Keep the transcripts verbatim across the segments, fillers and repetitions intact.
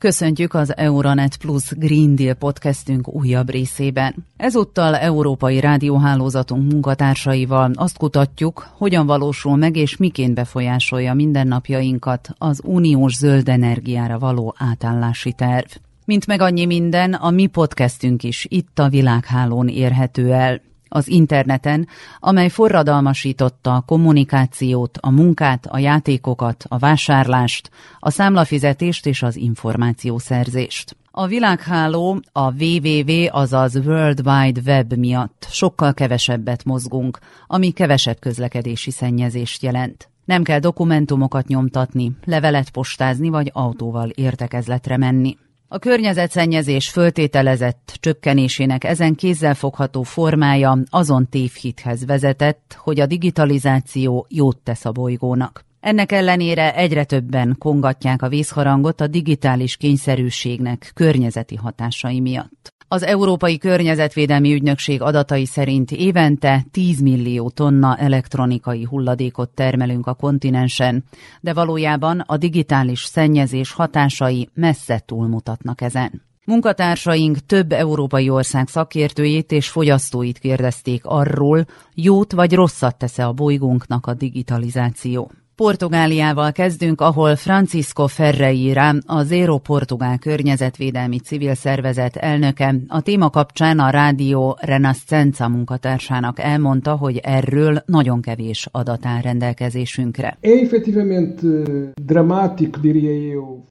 Köszöntjük az Euronet Plus Green Deal podcastünk újabb részében. Ezúttal európai rádióhálózatunk munkatársaival azt kutatjuk, hogyan valósul meg és miként befolyásolja mindennapjainkat az uniós zöld energiára való átállási terv. Mint meg annyi minden, a mi podcastünk is itt a világhálón érhető el. Az interneten, amely forradalmasította a kommunikációt, a munkát, a játékokat, a vásárlást, a számlafizetést és az információszerzést. A világháló, a dupla vé dupla vé, azaz World Wide Web miatt sokkal kevesebbet mozgunk, ami kevesebb közlekedési szennyezést jelent. Nem kell dokumentumokat nyomtatni, levelet postázni vagy autóval értekezletre menni. A környezetszennyezés föltételezett csökkenésének ezen kézzelfogható formája azon tévhithez vezetett, hogy a digitalizáció jót tesz a bolygónak. Ennek ellenére egyre többen kongatják a vészharangot a digitális kényszerűségnek környezeti hatásai miatt. Az Európai Környezetvédelmi Ügynökség adatai szerint évente tíz millió tonna elektronikai hulladékot termelünk a kontinensen, de valójában a digitális szennyezés hatásai messze túlmutatnak ezen. Munkatársaink több európai ország szakértőjét és fogyasztóit kérdezték arról, jót vagy rosszat tesz-e a bolygónknak a digitalizáció. Portugáliával kezdünk, ahol Francisco Ferreira, a Zero Portugál környezetvédelmi civil szervezet elnöke a téma kapcsán a Rádió Renascença munkatársának elmondta, hogy erről nagyon kevés adat áll rendelkezésünkre.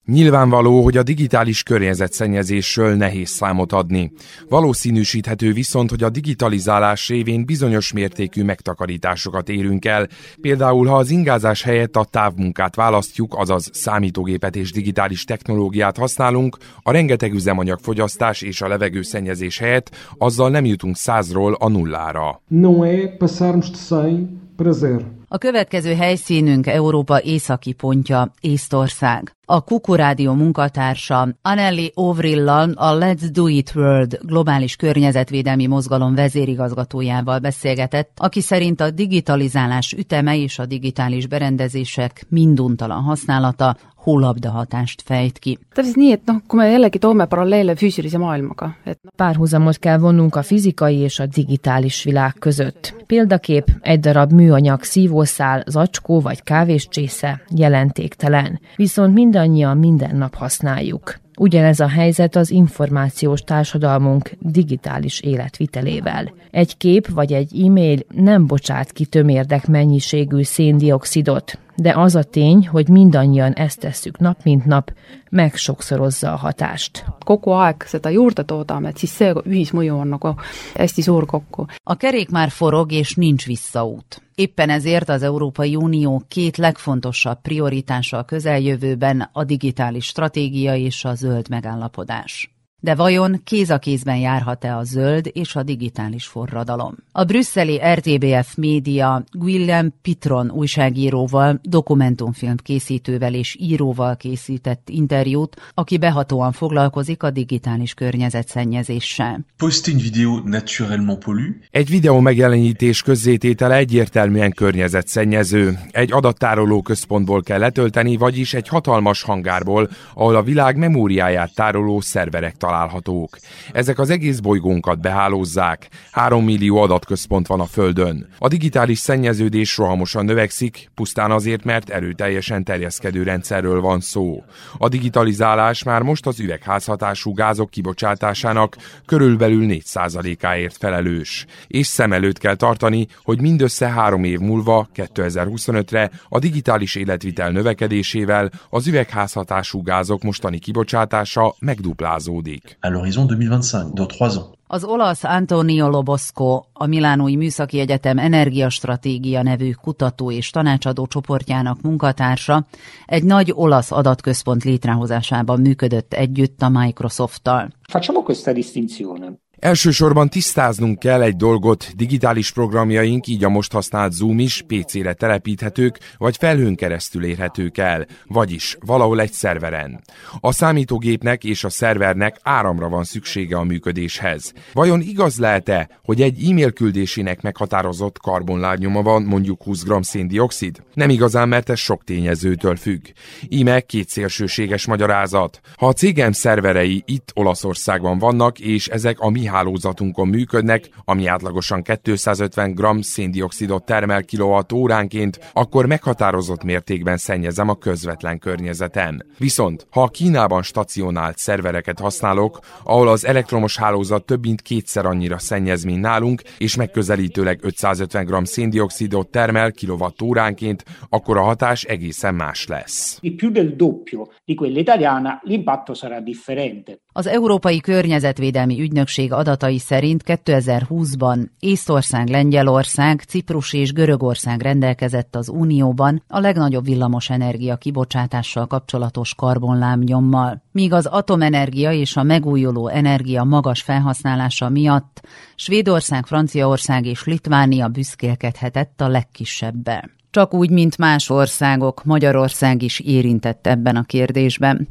Nyilvánvaló, hogy a digitális környezetszennyezésről nehéz számot adni. Valószínűsíthető viszont, hogy a digitalizálás révén bizonyos mértékű megtakarításokat érünk el, például ha az ingázás helyett a távmunkát választjuk, azaz számítógépet és digitális technológiát használunk, a rengeteg üzemanyagfogyasztás és a levegőszennyezés helyett azzal nem jutunk százról a nullára. A következő helyszínünk Európa északi pontja, Észtország. A Kukurádió munkatársa Anelli Óvrillal, a Let's Do It World globális környezetvédelmi mozgalom vezérigazgatójával beszélgetett, aki szerint a digitalizálás üteme és a digitális berendezések minduntalan használata hullabda hatást fejt ki. Párhuzamot kell vonnunk a fizikai és a digitális világ között. Példakép egy darab műanyag szívószál, zacskó vagy kávéscsésze jelentéktelen. Viszont minden Mindannyian minden nap használjuk. Ugyanez a helyzet az információs társadalmunk digitális életvitelével. Egy kép vagy egy e-mail nem bocsát ki tömérdek mennyiségű széndioxidot, de az a tény, hogy mindannyian ezt tesszük nap mint nap, megsokszorozza a hatást. A kerék már forog és nincs visszaút. Éppen ezért az Európai Unió két legfontosabb prioritása a közeljövőben a digitális stratégia és a zöld megállapodás. De vajon kéz a kézben járhat-e a zöld és a digitális forradalom? A brüsszeli er té bé ef média Guillaume Pitron újságíróval, dokumentumfilm készítővel és íróval készített interjút, aki behatóan foglalkozik a digitális környezetszennyezéssel. Egy videó megjelenítés közzététele egyértelműen környezetszennyező. Egy adattároló központból kell letölteni, vagyis egy hatalmas hangárból, ahol a világ memóriáját tároló szerverek találhatók. találhatók. Ezek az egész bolygónkat behálózzák. három millió adatközpont van a Földön. A digitális szennyeződés rohamosan növekszik, pusztán azért, mert erőteljesen terjeszkedő rendszerről van szó. A digitalizálás már most az üvegházhatású gázok kibocsátásának körülbelül négy százalékáért felelős. És szem előtt kell tartani, hogy mindössze három év múlva, kétezer-huszonötre a digitális életvitel növekedésével az üvegházhatású gázok mostani kibocsátása megduplázódik. À l'horizon kétezer-huszonöt, dans trois ans. Az olasz Antonio Lobosco, a Milánói Műszaki Egyetem Energiastratégia nevű kutató és tanácsadó csoportjának munkatársa egy nagy olasz adatközpont létrehozásában működött együtt a Microsofttal. Elsősorban tisztáznunk kell egy dolgot, digitális programjaink, így a most használt Zoom is pé cére telepíthetők, vagy felhőn keresztül érhetők el, vagyis valahol egy szerveren. A számítógépnek és a szervernek áramra van szüksége a működéshez. Vajon igaz lehet-e, hogy egy e-mail küldésének meghatározott karbonlábnyoma van, mondjuk húsz gramm széndioxid? Nem igazán, mert ez sok tényezőtől függ. Íme két szélsőséges magyarázat. Ha a cégem szerverei itt Olaszországban vannak, és ezek a mi hálózatunkon működnek, ami átlagosan kétszázötven gramm széndioxidot termel kilowatt óránként, akkor meghatározott mértékben szennyezem a közvetlen környezetem. Viszont, ha a Kínában stacionált szervereket használok, ahol az elektromos hálózat több mint kétszer annyira szennyez, mint nálunk, és megközelítőleg ötszázötven gramm széndioxidot termel kilowatt óránként, akkor a hatás egészen más lesz. Az Európai Környezetvédelmi Ügynökség adatai szerint kétezerhúszban Észtország, Lengyelország, Ciprus és Görögország rendelkezett az Unióban a legnagyobb villamosenergia kibocsátással kapcsolatos karbonlábnyommal, míg az atomenergia és a megújuló energia magas felhasználása miatt Svédország, Franciaország és Litvánia büszkélkedhetett a legkisebbel. Csak úgy, mint más országok, Magyarország is érintett ebben a kérdésben.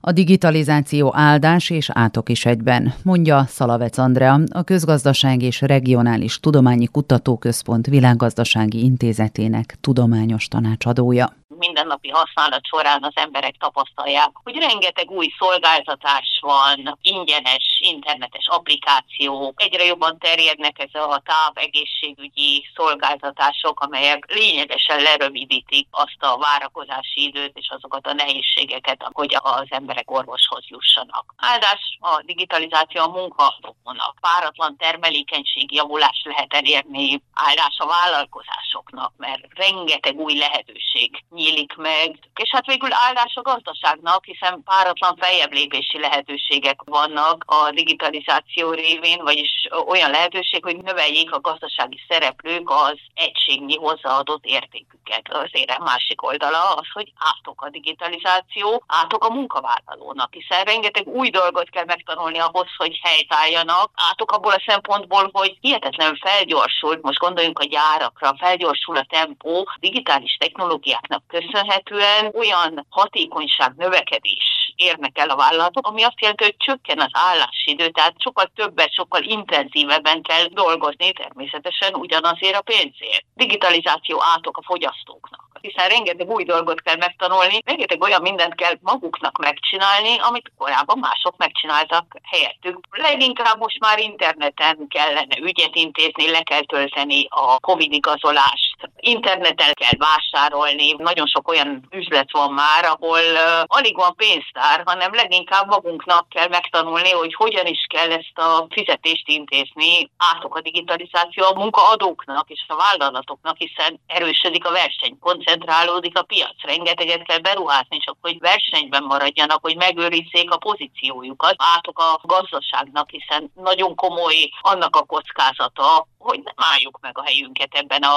A digitalizáció áldás és átok is egyben, mondja Szalavec Andrea, a Közgazdaság és Regionális Tudományi Kutatóközpont Világgazdasági Intézetének tudományos tanácsadója. Mindennapi használat során az emberek tapasztalják, hogy rengeteg új szolgáltatás van, ingyenes internetes applikációk, egyre jobban terjednek ez a távegészségügyi szolgáltatások, amelyek lényegesen lerövidítik azt a várakozási időt és azokat a nehézségeket, hogy az emberek orvoshoz jussanak. Áldás a digitalizáció a munkahelyeknek, páratlan termelékenység javulást lehet elérni, áldás a vállalkozásoknak, mert rengeteg új lehetőség nyílik meg, és hát végül áldás a gazdaságnak, hiszen páratlan feljebb lépési lehetőségek vannak a digitalizáció révén, vagyis olyan lehetőség, hogy növeljék a gazdasági szereplők az egységnyi hozzáadott értéküket. Az érem másik oldala az, hogy átok a digitalizáció, átok a munkavállalónak, hiszen rengeteg új dolgot kell megtanulni ahhoz, hogy helytálljanak, átok abból a szempontból, hogy hihetetlen felgyorsult, most gondoljunk a gyárakra, felgyorsul a tempó, digitális technológiáknak köszönhetően olyan hatékonyság növekedés érnek el a vállalatok, ami azt jelenti, hogy csökken az állásidő, tehát sokkal többet, sokkal intenzívebben kell dolgozni, természetesen ugyanazért a pénzért. Digitalizáció átok a fogyasztóknak, hiszen rengeteg új dolgot kell megtanulni, rengeteg olyan mindent kell maguknak megcsinálni, amit korábban mások megcsináltak helyettük. Leginkább most már interneten kellene ügyet intézni, le kell tölteni a Covid igazolást, interneten kell vásárolni, nagyon sok olyan üzlet van már, ahol uh, alig van pénztár, hanem leginkább magunknak kell megtanulni, hogy hogyan is kell ezt a fizetést intézni. Átok a digitalizáció a munkaadóknak és a vállalatoknak, hiszen erősödik a verseny, koncentrálódik a piac, rengeteget kell beruházni, csak hogy versenyben maradjanak, hogy megőrizzék a pozíciójukat. Átok a gazdaságnak, hiszen nagyon komoly annak a kockázata, hogy nem álljuk meg a helyünket ebben a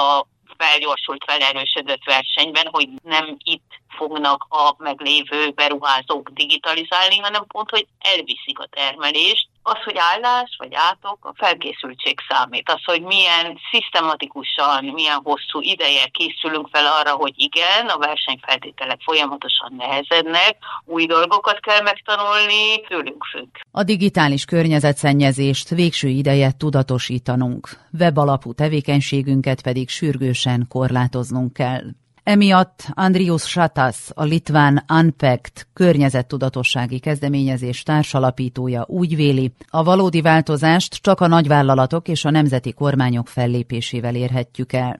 felgyorsult, felerősödött versenyben, hogy nem itt fognak a meglévő beruházók digitalizálni, hanem pont, hogy elviszik a termelést. Az, hogy állás vagy átok, a felkészültség számít. Az, hogy milyen szisztematikusan, milyen hosszú ideje készülünk fel arra, hogy igen, a versenyfeltételek folyamatosan nehezednek, új dolgokat kell megtanulni, tőlünk függ. A digitális környezetszennyezést végső ideje tudatosítanunk, web alapú tevékenységünket pedig sürgősen korlátoznunk kell. Emiatt Andrius Šatas, a litván Unpacked környezettudatossági kezdeményezés társalapítója úgy véli, a valódi változást csak a nagyvállalatok és a nemzeti kormányok fellépésével érhetjük el.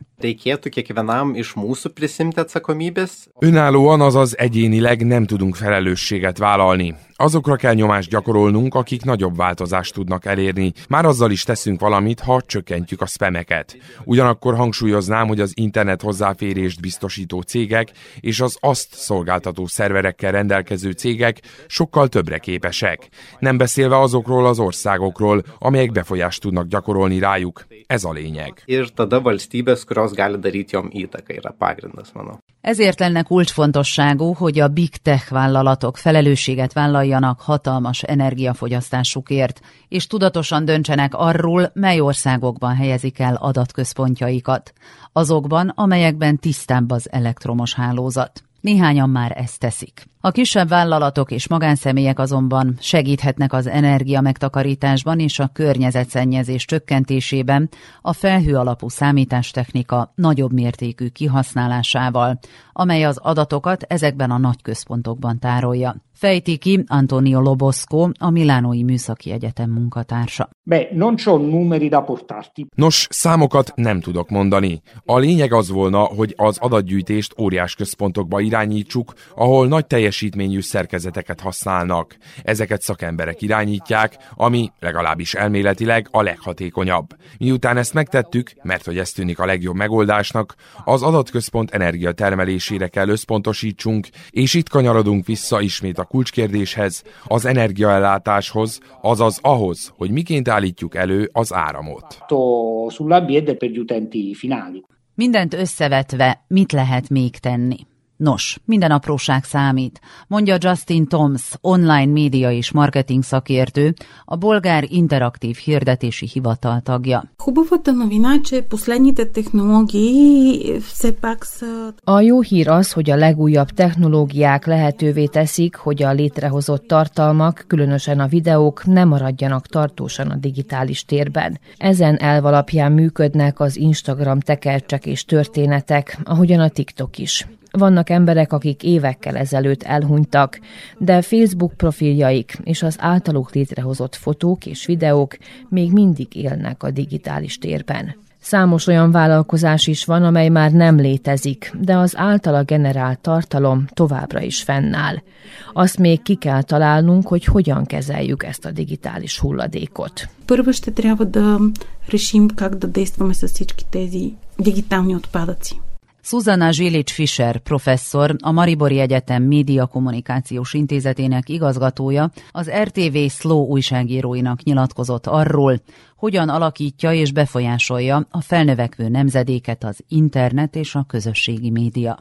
Önállóan, azaz egyénileg nem tudunk felelősséget vállalni. Azokra kell nyomást gyakorolnunk, akik nagyobb változást tudnak elérni. Már azzal is teszünk valamit, ha csökkentjük a spameket. Ugyanakkor hangsúlyoznám, hogy az internet hozzáférést biztosító cégek és az azt szolgáltató szerverekkel rendelkező cégek sokkal többre képesek. Nem beszélve azokról az országokról, amelyek befolyást tudnak gyakorolni rájuk. Ez a lényeg. jos gali daryti jom įtaką, yra pagrindas, manau. Ezért lenne kulcsfontosságú, hogy a big tech vállalatok felelősséget vállaljanak hatalmas energiafogyasztásukért, és tudatosan döntsenek arról, mely országokban helyezik el adatközpontjaikat, azokban, amelyekben tisztább az elektromos hálózat. Néhányan már ezt teszik. A kisebb vállalatok és magánszemélyek azonban segíthetnek az energia megtakarításban és a környezetszennyezés csökkentésében a felhő alapú számítástechnika nagyobb mértékű kihasználásával, amely az adatokat ezekben a nagy központokban tárolja. Fejti ki Antonio Lobosco, a Milánói Műszaki Egyetem munkatársa. Nos, számokat nem tudok mondani. A lényeg az volna, hogy az adatgyűjtést óriás központokba irányítsuk, ahol nagy teljesítményű szerkezeteket használnak. Ezeket szakemberek irányítják, ami legalábbis elméletileg a leghatékonyabb. Miután ezt megtettük, mert hogy ez tűnik a legjobb megoldásnak, az adatközpont energiatermelésére kell összpontosítsunk, és itt kanyarodunk vissza ismét a kulcskérdéshez, az energiaellátáshoz, azaz ahhoz, hogy miként állítjuk elő az áramot. Mindent összevetve, mit lehet még tenni? Nos, minden apróság számít, mondja Justin Toms, online média és marketing szakértő, a bolgár interaktív hirdetési hivatal tagja. A jó hír az, hogy a legújabb technológiák lehetővé teszik, hogy a létrehozott tartalmak, különösen a videók nem maradjanak tartósan a digitális térben. Ezen elv alapján működnek az Instagram tekercsek és történetek, ahogyan a TikTok is. Vannak emberek, akik évekkel ezelőtt elhunytak, de Facebook profiljaik és az általuk létrehozott fotók és videók még mindig élnek a digitális térben. Számos olyan vállalkozás is van, amely már nem létezik, de az általa generált tartalom továbbra is fennáll. Azt még ki kell találnunk, hogy hogyan kezeljük ezt a digitális hulladékot. Първо трябва да решим как да действаме с всички тези дигитални отпадъци. Susanna Zsílic-Fisher professzor, a Maribori Egyetem Média Kommunikációs Intézetének igazgatója, az er té vé Slow újságíróinak nyilatkozott arról, hogyan alakítja és befolyásolja a felnövekvő nemzedéket az internet és a közösségi média.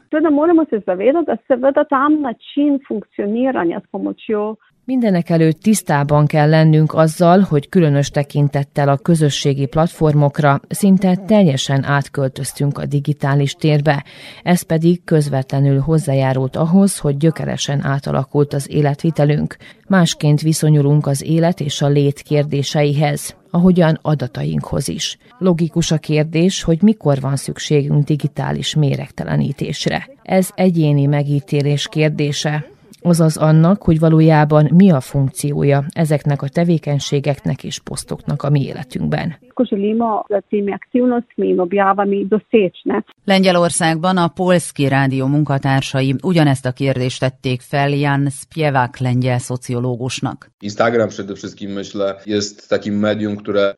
Mindenekelőtt tisztában kell lennünk azzal, hogy különös tekintettel a közösségi platformokra szinte teljesen átköltöztünk a digitális térbe, ez pedig közvetlenül hozzájárult ahhoz, hogy gyökeresen átalakult az életvitelünk. Másként viszonyulunk az élet és a lét kérdéseihez, ahogyan adatainkhoz is. Logikus a kérdés, hogy mikor van szükségünk digitális méregtelenítésre. Ez egyéni megítélés kérdése. Azaz annak, hogy valójában mi a funkciója ezeknek a tevékenységeknek és posztoknak a mi életünkben. Lengyelországban a polski rádió munkatársai ugyanezt a kérdést tették fel Jan Spiewak lengyel szociológusnak.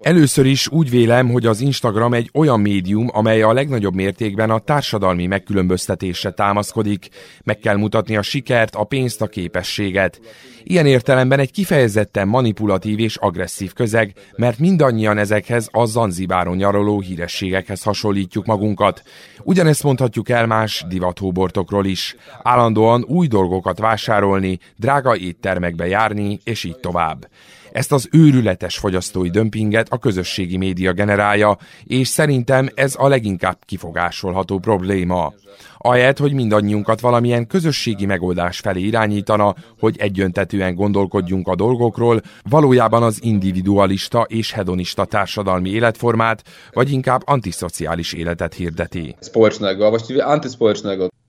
Először is úgy vélem, hogy az Instagram egy olyan médium, amely a legnagyobb mértékben a társadalmi megkülönböztetésre támaszkodik. Meg kell mutatni a sikert, a pénzt, a képességet. Ilyen értelemben egy kifejezetten manipulatív és agresszív közeg, mert mindannyian ezekhez a Zanzibáron nyaraló hírességekhez hasonlítjuk magunkat. Ugyanezt mondhatjuk el más divathóbortokról is. Állandóan új dolgokat vásárolni, drága éttermekbe járni, és így tovább. Ezt az őrületes fogyasztói dömpinget a közösségi média generálja, és szerintem ez a leginkább kifogásolható probléma. Ahelyett, hogy mindannyiunkat valamilyen közösségi megoldás felé irányítana, hogy egyöntetűen gondolkodjunk a dolgokról, valójában az individualista és hedonista társadalmi életformát, vagy inkább antiszociális életet hirdeti.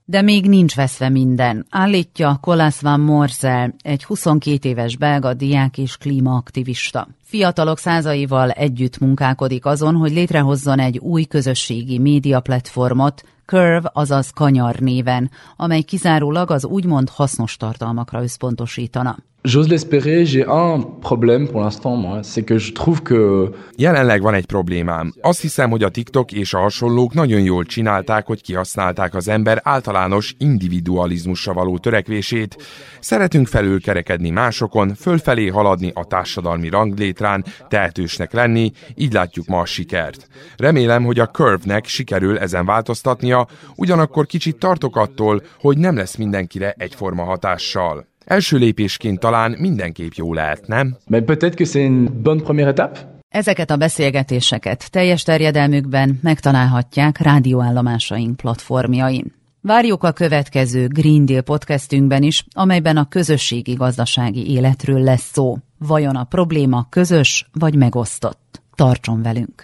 De még nincs veszve minden, állítja Kolász van Morszel, egy huszonkét éves belga diák és klímaaktivista. Fiatalok százaival együtt munkálkodik azon, hogy létrehozzon egy új közösségi média platformot, Curve, azaz Kanyar néven, amely kizárólag az úgymond hasznos tartalmakra összpontosítana. J'ose l'espérer, j'ai un problème pour l'instant, moi, c'est que je trouve que... Jelenleg van egy problémám. Azt hiszem, hogy a TikTok és a hasonlók nagyon jól csinálták, hogy kihasználták az ember általános individualizmusra való törekvését. Szeretünk felülkerekedni másokon, fölfelé haladni a társadalmi ranglétrán, tehetősnek lenni, így látjuk ma a sikert. Remélem, hogy a Curve-nek sikerül ezen változtatnia, ugyanakkor kicsit tartok attól, hogy nem lesz mindenkire egyforma hatással. Első lépésként talán mindenképp jó lehet, nem? Ezeket a beszélgetéseket teljes terjedelmükben megtalálhatják rádióállomásaink platformjain. Várjuk a következő Green Deal podcastünkben is, amelyben a közösségi gazdasági életről lesz szó. Vajon a probléma közös vagy megosztott? Tartson velünk!